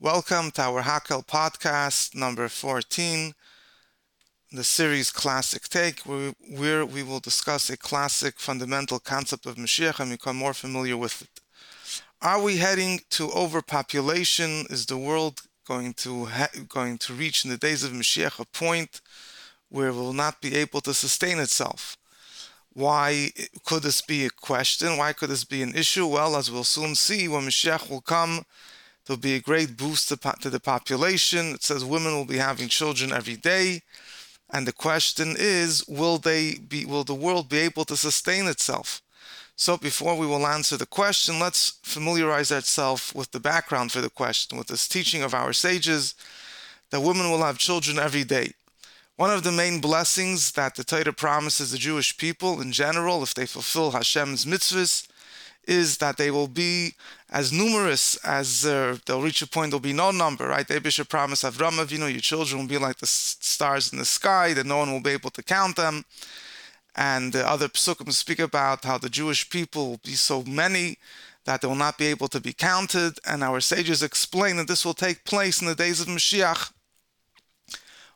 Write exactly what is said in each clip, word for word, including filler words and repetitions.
Welcome to our Hakel podcast number fourteen, the series Classic Take, where we will discuss a classic fundamental concept of Mashiach and become more familiar with it. Are we heading to overpopulation? Is the world going to ha- going to reach in the days of Mashiach a point where it will not be able to sustain itself? Why could this be a question? Why could this be an issue? Well, as we'll soon see, when Mashiach will come, there'll be a great boost to, po- to the population. It says women will be having children every day. And the question is, will they be? Will the world be able to sustain itself? So before we will answer the question, let's familiarize ourselves with the background for the question, with this teaching of our sages, that women will have children every day. One of the main blessings that the Torah promises the Jewish people in general, if they fulfill Hashem's mitzvahs, is that they will be as numerous as uh, they'll reach a point there'll be no number, right? The Eibusha promised Avram Avinu, your children will be like the stars in the sky, that no one will be able to count them. And uh, other Pasukim speak about how the Jewish people will be so many that they will not be able to be counted. And our sages explain that this will take place in the days of Mashiach.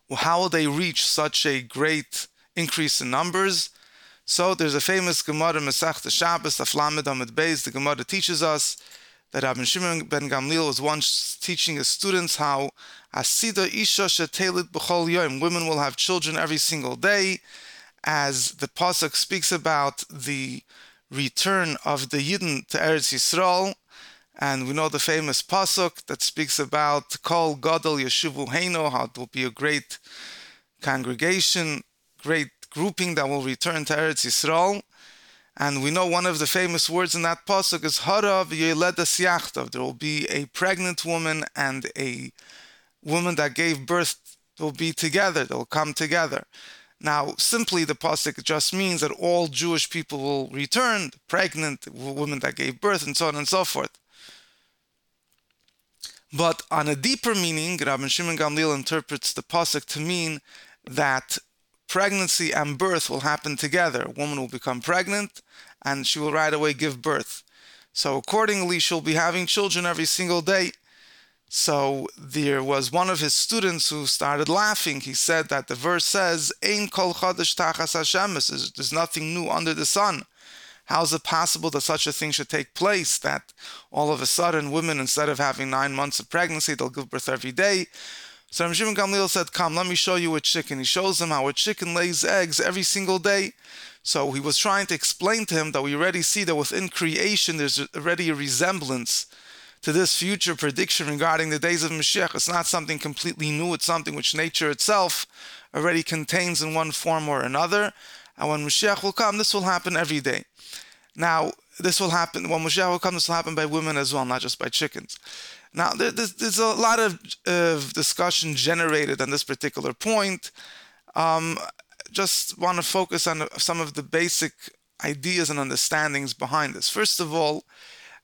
Well, how will they reach such a great increase in numbers? So there's a famous Gemara Masech the Shabbos, the Flamed Amid Beis. The Gemara teaches us that Rabbi Shimon ben Gamliel was once teaching his students how Asida Isha Shetelit B'chol Yom, women will have children every single day, as the Pasuk speaks about the return of the Yidden to Eretz Yisrael, and we know the famous Pasuk that speaks about Kol Gadol Yeshuvu Heino, how there will be a great congregation, great grouping that will return to Eretz Yisrael. And we know one of the famous words in that Pasuk is Harav Yeledas Yachtav. There will be a pregnant woman and a woman that gave birth. They'll be together. They'll come together. Now, simply the Pasuk just means that all Jewish people will return, the pregnant woman that gave birth, and so on and so forth. But on a deeper meaning, Rabban Shimon Gamliel interprets the Pasuk to mean that pregnancy and birth will happen together. A woman will become pregnant and she will right away give birth. So accordingly, she'll be having children every single day. So there was one of his students who started laughing. He said that the verse says, Ein kol chadash tachas hashemesh, there's nothing new under the sun. How is it possible that such a thing should take place, that all of a sudden women, instead of having nine months of pregnancy, they'll give birth every day? So Rabbi Shimon ben Gamliel said, come, let me show you a chicken. He shows him how a chicken lays eggs every single day. So he was trying to explain to him that we already see that within creation there's already a resemblance to this future prediction regarding the days of Mashiach. It's not something completely new. It's something which nature itself already contains in one form or another. And when Mashiach will come, this will happen every day. Now, this will happen, when Mashiach will come, this will happen by women as well, not just by chickens. Now, there's, there's a lot of uh, discussion generated on this particular point. Um, just want to focus on some of the basic ideas and understandings behind this. First of all,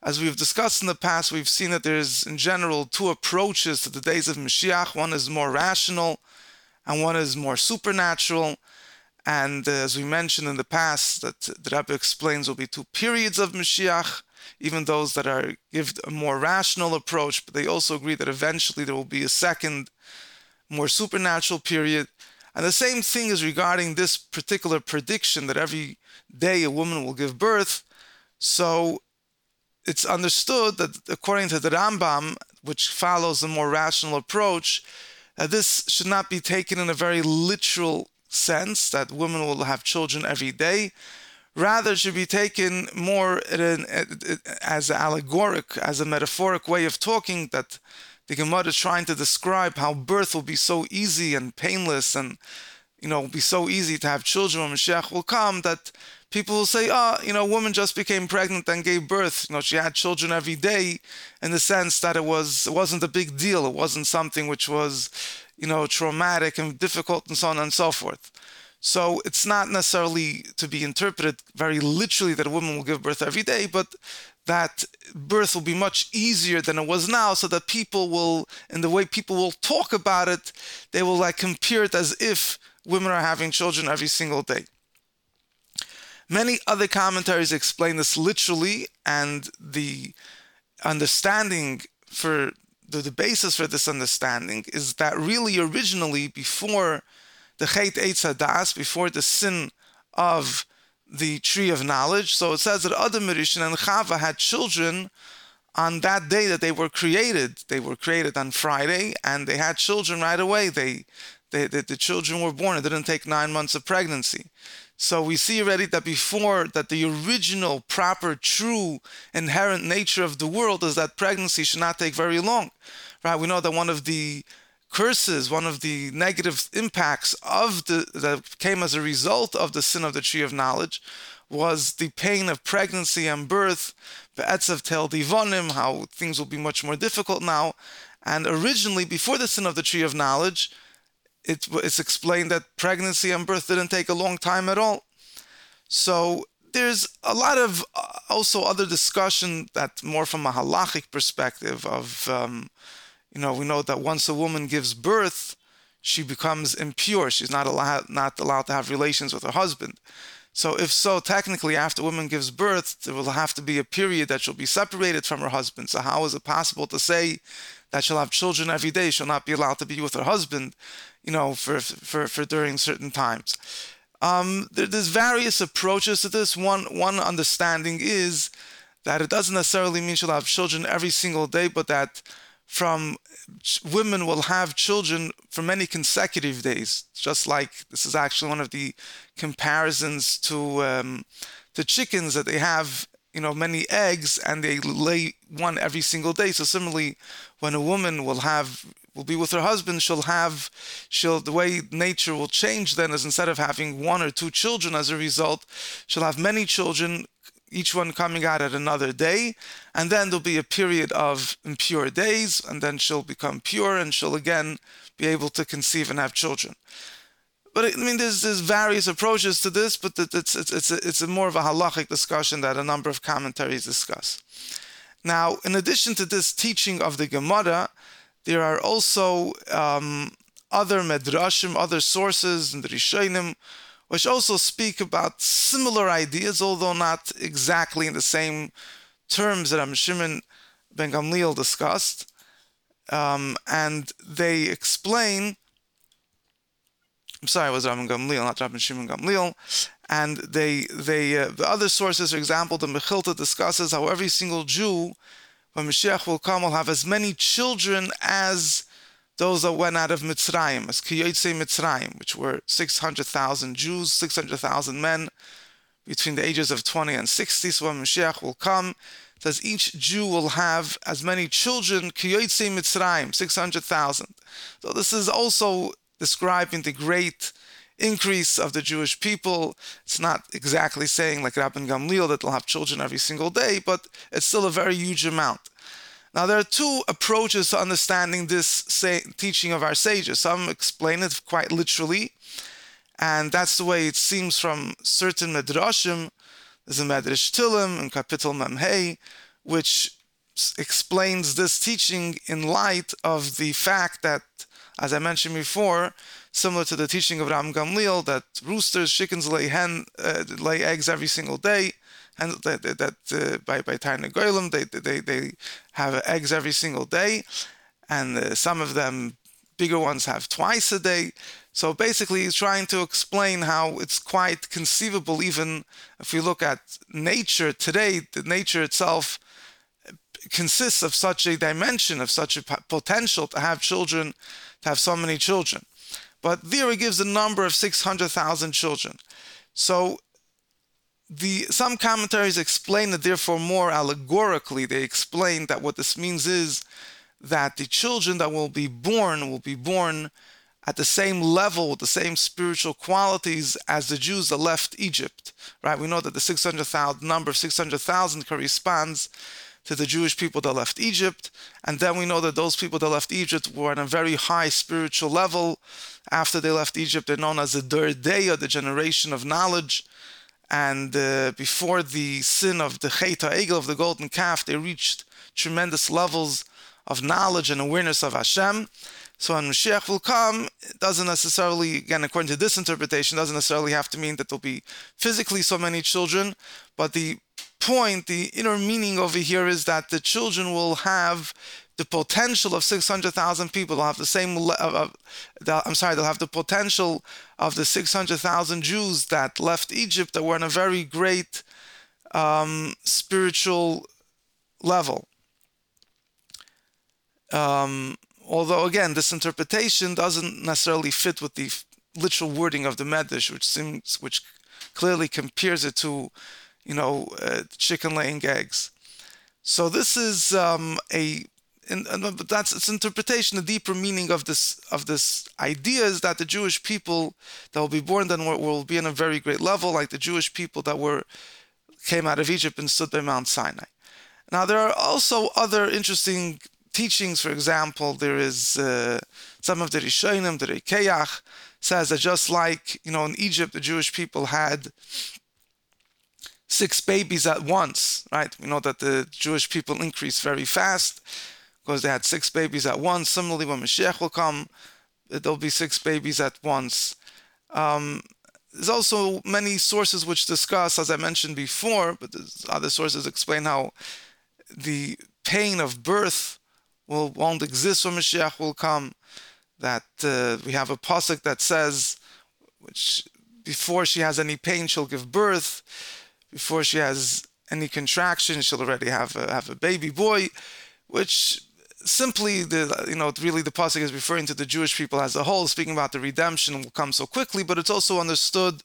as we've discussed in the past, we've seen that there's, in general, two approaches to the days of Mashiach. One is more rational, and one is more supernatural. And uh, as we mentioned in the past, that the Rebbe explains will be two periods of Mashiach, even those that are give a more rational approach, but they also agree that eventually there will be a second, more supernatural period. And the same thing is regarding this particular prediction that every day a woman will give birth. So it's understood that according to the Rambam, which follows a more rational approach, uh, this should not be taken in a very literal sense, that women will have children every day. Rather, it should be taken more as an allegoric, as a metaphoric way of talking, that the Gemara is trying to describe how birth will be so easy and painless, and, you know, will be so easy to have children when Mashiach will come, that people will say, oh, you know, a woman just became pregnant and gave birth. You know, she had children every day, in the sense that it was it wasn't a big deal. It wasn't something which was, you know, traumatic and difficult and so on and so forth. So it's not necessarily to be interpreted very literally that a woman will give birth every day, but that birth will be much easier than it was now, so that people will, in the way people will talk about it, they will like compare it as if women are having children every single day. Many other commentaries explain this literally, and the understanding for the, the basis for this understanding is that really originally before the chet eitz hadas, before the sin of the tree of knowledge, so it says that Adam, Mirishin, and Chava had children on that day that they were created. They were created on Friday, and they had children right away. They, they, they the children were born. It didn't take nine months of pregnancy. So we see already that before that the original, proper, true, inherent nature of the world is that pregnancy should not take very long, right? We know that one of the curses, one of the negative impacts of the that came as a result of the sin of the tree of knowledge, was the pain of pregnancy and birth, be'etzav tel divonim, how things will be much more difficult now. And originally, before the sin of the tree of knowledge, it, it's explained that pregnancy and birth didn't take a long time at all. So there's a lot of uh, also other discussion that more from a halachic perspective of. Um, You know, we know that once a woman gives birth, she becomes impure. She's not allowed not allowed to have relations with her husband. So if so, technically, after a woman gives birth, there will have to be a period that she'll be separated from her husband. So how is it possible to say that she'll have children every day? She'll not be allowed to be with her husband, you know, for for, for during certain times. Um, there, there's various approaches to this. One one understanding is that it doesn't necessarily mean she'll have children every single day, but that from women will have children for many consecutive days, just like this is actually one of the comparisons to um, the chickens, that they have, you know, many eggs and they lay one every single day. So similarly, when a woman will have will be with her husband, she'll have she'll the way nature will change then is instead of having one or two children as a result, she'll have many children, each one coming out at another day, and then there'll be a period of impure days, and then she'll become pure, and she'll again be able to conceive and have children. But I mean, there's there's various approaches to this, but it's it's it's a, it's a more of a halachic discussion that a number of commentaries discuss. Now, in addition to this teaching of the Gemara, there are also um, other medrashim, other sources, and the Rishonim, which also speak about similar ideas, although not exactly in the same terms that Rabbi Shimon ben Gamliel discussed. Um, and they explain, I'm sorry, it was Rabban Gamliel, not Rabbi Shimon ben Gamliel. And they, they, uh, the other sources, for example, the Mechilta discusses how every single Jew, when Mashiach will come, will have as many children as those that went out of Mitzrayim, as Kiyotzei Mitzrayim, which were six hundred thousand Jews, six hundred thousand men between the ages of twenty and sixty. So when Mashiach will come, it says each Jew will have as many children, Kiyotzei Mitzrayim, six hundred thousand. So this is also describing the great increase of the Jewish people. It's not exactly saying like Rabban Gamliel that they'll have children every single day, but it's still a very huge amount. Now, there are two approaches to understanding this say, teaching of our sages. Some explain it quite literally, and that's the way it seems from certain medrashim. There's a medrash Tillim in Kapitel Memhei, which explains this teaching in light of the fact that, as I mentioned before, similar to the teaching of Rabban Gamliel, that roosters, chickens lay hen, uh, lay eggs every single day, and that, that uh, by by Taina Goylem, they they they have eggs every single day, and uh, some of them bigger ones have twice a day. So basically, he's trying to explain how it's quite conceivable, even if we look at nature today, the nature itself consists of such a dimension, of such a potential to have children, to have so many children. But there he gives the number of six hundred thousand children. So The, some commentaries explain it, therefore, more allegorically. They explain that what this means is that the children that will be born will be born at the same level, with the same spiritual qualities as the Jews that left Egypt. Right? We know that the six hundred thousand number of six hundred thousand corresponds to the Jewish people that left Egypt, and then we know that those people that left Egypt were on a very high spiritual level. After they left Egypt, they're known as the Derdea, the generation of knowledge. And uh, before the sin of the chayta egel, of the golden calf, they reached tremendous levels of knowledge and awareness of Hashem. So when Mashiach will come, it doesn't necessarily, again, according to this interpretation, doesn't necessarily have to mean that there'll be physically so many children. But the point, the inner meaning over here is that the children will have the potential of six hundred thousand people will have the same, le- of, of, I'm sorry, they'll have the potential of the six hundred thousand Jews that left Egypt that were on a very great um, spiritual level. Um, although, again, this interpretation doesn't necessarily fit with the f- literal wording of the Medrash, which seems, which clearly compares it to, you know, uh, chicken laying eggs. So this is um, a, in, in, but that's its interpretation. The deeper meaning of this of this idea is that the Jewish people that will be born then will, will be on a very great level, like the Jewish people that were came out of Egypt and stood by Mount Sinai. Now there are also other interesting teachings. For example, there is uh, some of the Rishonim, the Rekayach, says that just like, you know, in Egypt, the Jewish people had six babies at once, right? We know that the Jewish people increased very fast because they had six babies at once. Similarly, when Mashiach will come, there'll be six babies at once. Um, there's also many sources which discuss, as I mentioned before, but other sources explain how the pain of birth will won't exist when Mashiach will come. That uh, we have a Pasuk that says, which before she has any pain, she'll give birth. Before she has any contraction, she'll already have a, have a baby boy, which simply, the you know, really the Pasuk is referring to the Jewish people as a whole, speaking about the redemption will come so quickly, but it's also understood,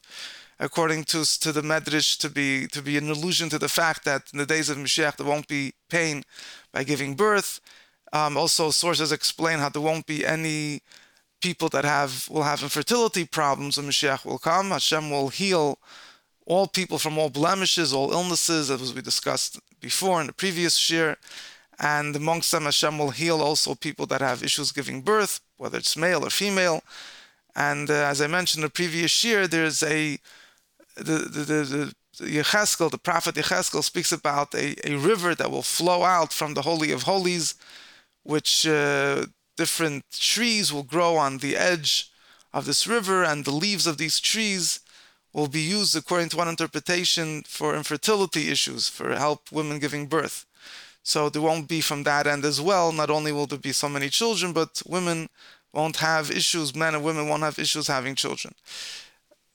according to to the Medrash, to be to be an allusion to the fact that in the days of Mashiach, there won't be pain by giving birth. Um, also, sources explain how there won't be any people that have will have infertility problems when Mashiach will come. Hashem will heal all people from all blemishes, all illnesses, as we discussed before in the previous shir. And amongst them, Hashem will heal also people that have issues giving birth, whether it's male or female. And uh, as I mentioned in the previous shir, there's a the the the, the Yechezkel, the prophet Yechezkel speaks about a, a river that will flow out from the Holy of Holies, which uh, different trees will grow on the edge of this river, and the leaves of these trees will be used, according to one interpretation, for infertility issues, for help women giving birth. So there won't be from that end as well. Not only will there be so many children, but women won't have issues, men and women won't have issues having children.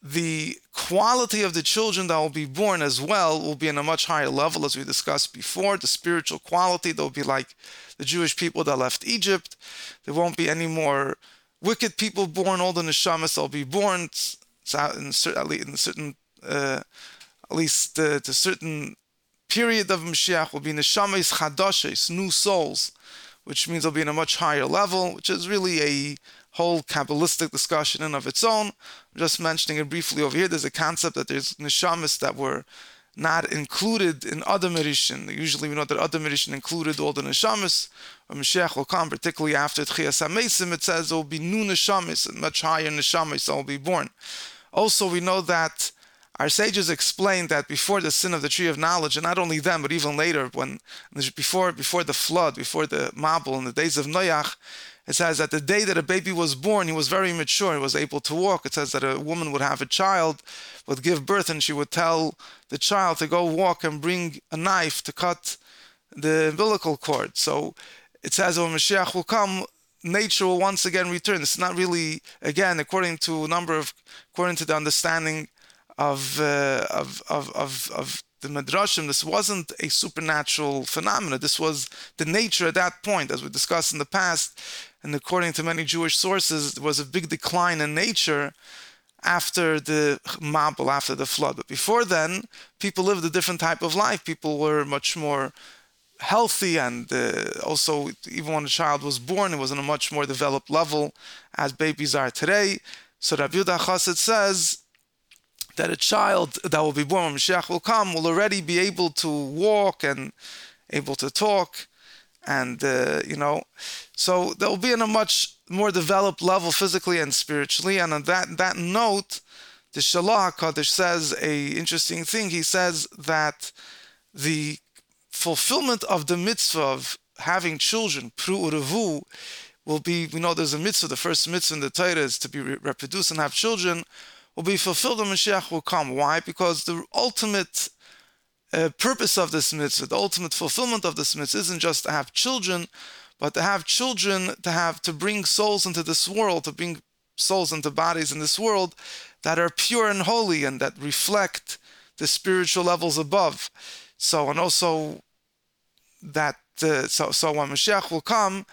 The quality of the children that will be born as well will be on a much higher level, as we discussed before. The spiritual quality, they'll be like the Jewish people that left Egypt. There won't be any more wicked people born. All the neshamas that will be born, in certain, uh, at least uh, to certain period of Mashiach, will be neshamas chadashes, new souls, which means they'll be on a much higher level, which is really a whole Kabbalistic discussion in of its own. I'm just mentioning it briefly over here. There's a concept that there's neshamas that were not included in other Mirishin. Usually we know that other Mirishin included all the neshamas. When Mashiach will come, particularly after Tchias HaMesim, it says there will be new neshamas and much higher neshamas that will be born. Also, we know that our sages explained that before the sin of the tree of knowledge, and not only them, but even later, when before before the flood, before the Mabul, in the days of Noach, it says that the day that a baby was born, he was very mature, he was able to walk. It says that a woman would have a child, would give birth, and she would tell the child to go walk and bring a knife to cut the umbilical cord. So it says when Mashiach will come, nature will once again return. It's not really, again, according to a number of, according to the understanding Of, uh, of of of of the Midrashim, this wasn't a supernatural phenomena. This was the nature at that point, as we discussed in the past, and according to many Jewish sources, there was a big decline in nature after the Mabul, after the flood. But before then, people lived a different type of life. People were much more healthy, and uh, also even when a child was born, it was on a much more developed level as babies are today. So Rabbi Yehuda Chassid says that a child that will be born when Mashiach will come will already be able to walk and able to talk, and uh, you know, so they'll be in a much more developed level physically and spiritually. And on that that note, the Shalach HaKadosh says a interesting thing. He says that the fulfillment of the mitzvah of having children, Pru Uravu, will be, we know there's a mitzvah, the first mitzvah in the Torah is to be re- reproduce and have children, will be fulfilled when Mashiach will come. Why? Because the ultimate uh, purpose of this mitzvah, the ultimate fulfillment of this mitzvah, isn't just to have children, But to have children, to have to bring souls into this world, to bring souls into bodies in this world that are pure and holy and that reflect the spiritual levels above. So, and also that, uh, so, so when Mashiach will come,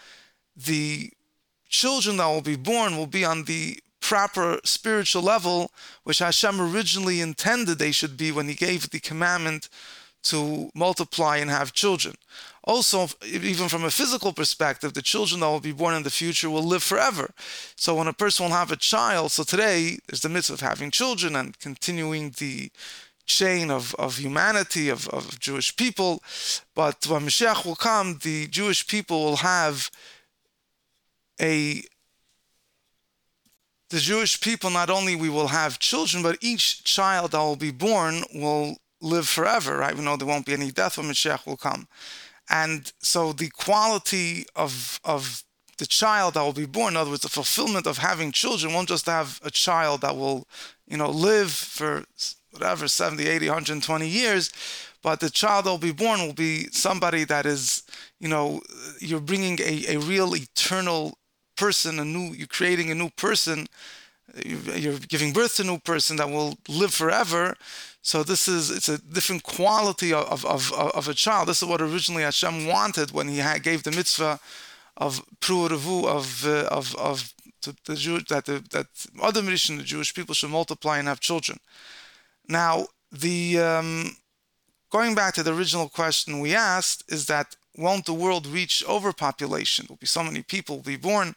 the children that will be born will be on the proper spiritual level, which Hashem originally intended they should be when he gave the commandment to multiply and have children. Also, even from a physical perspective, the children that will be born in the future will live forever. So when a person will have a child, so today there's the mitzvah of having children and continuing the chain of, of humanity, of, of Jewish people. But when Mashiach will come, the Jewish people will have a... The Jewish people, not only we will have children, but each child that will be born will live forever, right? We know there won't be any death when Mashiach will come. And so the quality of of the child that will be born, in other words, the fulfillment of having children, won't just have a child that will, you know, live for whatever, seventy, eighty, one hundred twenty years, but the child that will be born will be somebody that is, you know, you're bringing a, a real eternal person, a new, you're creating a new person, you're giving birth to a new person that will live forever. So this is, it's a different quality of, of, of a child. This is what originally Hashem wanted when he had, gave the mitzvah of Pru Uravu, of, uh, of, of to, the Jew, that the, that other Mirishin, the Jewish people should multiply and have children. Now, the um, going back to the original question we asked, is that won't the world reach overpopulation? There will be so many people will be born.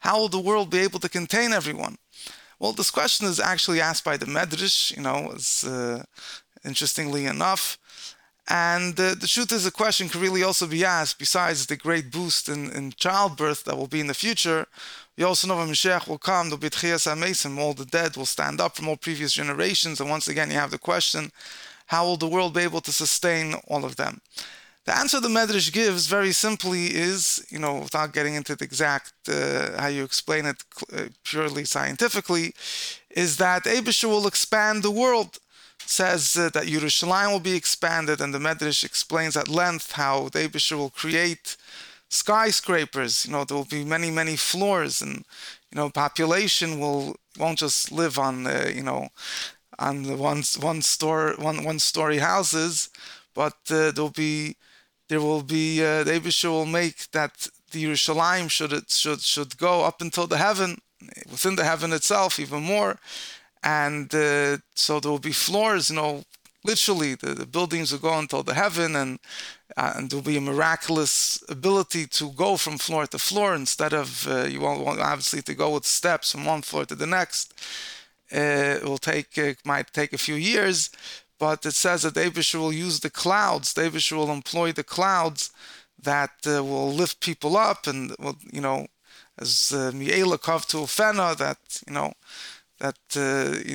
How will the world be able to contain everyone? Well, this question is actually asked by the Medrash, you know, it's, uh, interestingly enough. And uh, the truth is, the question could really also be asked, besides the great boost in, in childbirth that will be in the future, we also know when Mashiach will come, there will be Tchias HaMesim, all the dead will stand up from all previous generations. And once again, you have the question, how will the world be able to sustain all of them? The answer the Medrash gives, very simply, is, you know, without getting into the exact, uh, how you explain it uh, purely scientifically, is that Eibusha will expand the world. Says uh, that Yerushalayim will be expanded, and the Medrash explains at length how the Eibusha will create skyscrapers. You know, there will be many, many floors, and, you know, population will, won't just live on, uh, you know, on the one, one, store, one, one story houses, but uh, there will be There will be uh, the Eibusha will make that the Yerushalayim should should should go up until the heaven, within the heaven itself, even more, and uh, so there will be floors. You know, literally, the, the buildings will go until the heaven, and uh, and there will be a miraculous ability to go from floor to floor instead of uh, you won't, won't obviously to go with steps from one floor to the next. Uh, it will take it might take a few years. But it says that Eibusha will use the clouds. Eibusha will employ the clouds that uh, will lift people up, and will, you know, as Miela Kav to Ufena, that you know, that uh,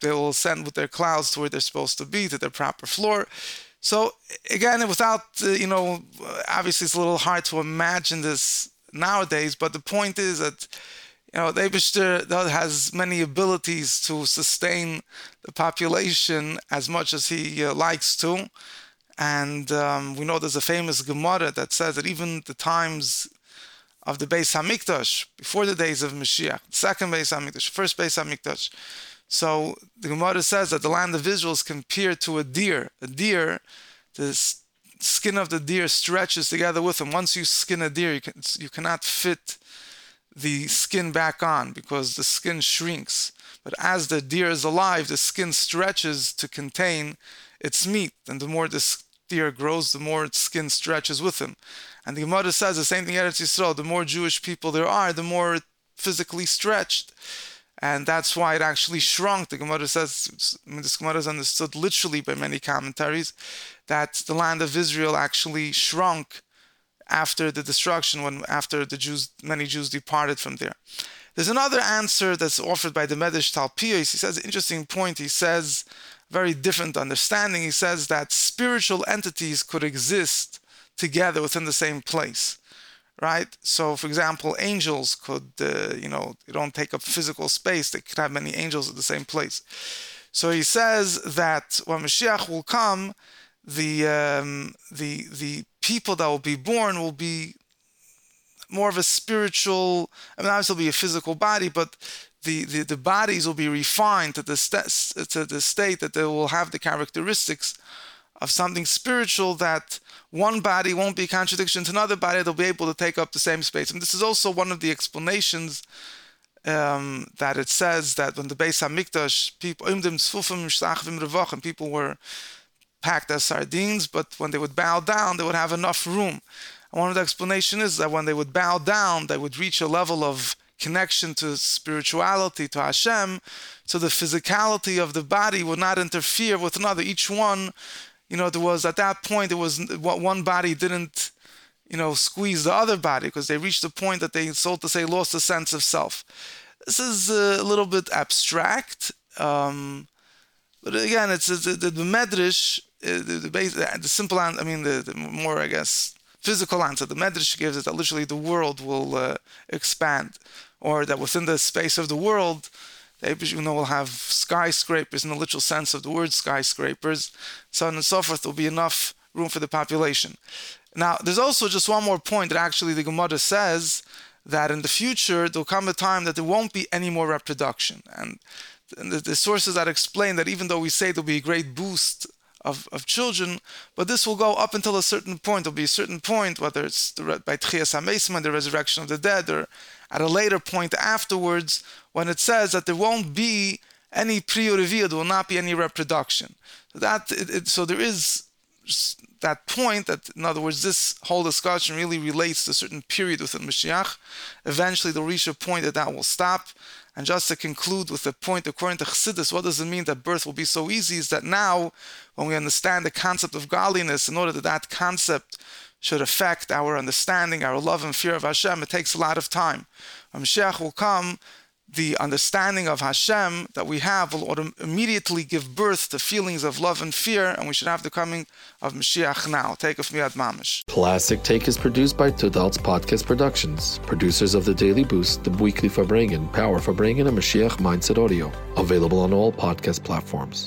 they will send with their clouds to where they're supposed to be, to their proper floor. So again, without uh, you know, obviously it's a little hard to imagine this nowadays. But the point is that, you know, the Eibusha has many abilities to sustain the population as much as he uh, likes to. And um, we know there's a famous Gemara that says that even the times of the Beis Hamikdash, before the days of Mashiach, the second Beis Hamikdash, first Beis Hamikdash. So the Gemara says that the land of Israel is compared to a deer. A deer, the skin of the deer stretches together with him. Once you skin a deer, you can, you cannot fit the skin back on, because the skin shrinks. But as the deer is alive, the skin stretches to contain its meat, and the more this deer grows, the more its skin stretches with him. And the Gemara says the same thing in Eretz Yisrael. The more Jewish people there are, the more it physically stretched, and that's why it actually shrunk. The Gemara says, I mean, this Gemara is understood literally by many commentaries, that the land of Israel actually shrunk after the destruction, when after the Jews, many Jews departed from there. There's another answer that's offered by the Medrash Talpios. He says an interesting point. He says, very different understanding. He says that spiritual entities could exist together within the same place, right? So, for example, angels could, uh, you know, they don't take up physical space. They could have many angels at the same place. So he says that when Mashiach will come, the um, the the people that will be born will be more of a spiritual, I mean, obviously it'll be a physical body, but the, the, the bodies will be refined to the, st- to the state that they will have the characteristics of something spiritual, that one body won't be a contradiction to another body. They'll be able to take up the same space. And this is also one of the explanations um, that it says that when the Beis Hamikdash, people, and people were packed as sardines, but when they would bow down, they would have enough room. And one of the explanations is that when they would bow down, they would reach a level of connection to spirituality, to Hashem, so the physicality of the body would not interfere with another. Each one, you know, there was, at that point, it was one body didn't, you know, squeeze the other body, because they reached the point that they, so to say, lost the sense of self. This is a little bit abstract, um, but again, it's, it's the, the medrash, the, the, base, the simple, I mean, the, the more, I guess, physical answer the medrash gives is that literally the world will uh, expand, or that within the space of the world, the Eibusha, you know, will have skyscrapers in the literal sense of the word skyscrapers, so on and so forth. There will be enough room for the population. Now, there's also just one more point that actually the Gemara says that in the future there will come a time that there won't be any more reproduction. And, and the, the sources that explain that even though we say there will be a great boost of, of children, but this will go up until a certain point. There will be a certain point, whether it's the, by Tchias HaMesim and the resurrection of the dead, or at a later point afterwards, when it says that there won't be any Pru Uravu, there will not be any reproduction. So that it, it, so there is that point that, in other words, this whole discussion really relates to a certain period within Mashiach. Eventually, they'll reach a point that that will stop. And just to conclude with the point, according to Chassidus, what does it mean that birth will be so easy? Is that now, when we understand the concept of godliness, in order that that concept should affect our understanding, our love and fear of Hashem, it takes a lot of time. When Mashiach will come, the understanding of Hashem that we have will autom- immediately give birth to feelings of love and fear, and we should have the coming of Mashiach now. Take of Miyad Mamish. Classic Take is produced by Tudal's Podcast Productions, producers of The Daily Boost, The Weekly Fabrengen, Power Fabrengen, and Mashiach Mindset Audio, available on all podcast platforms.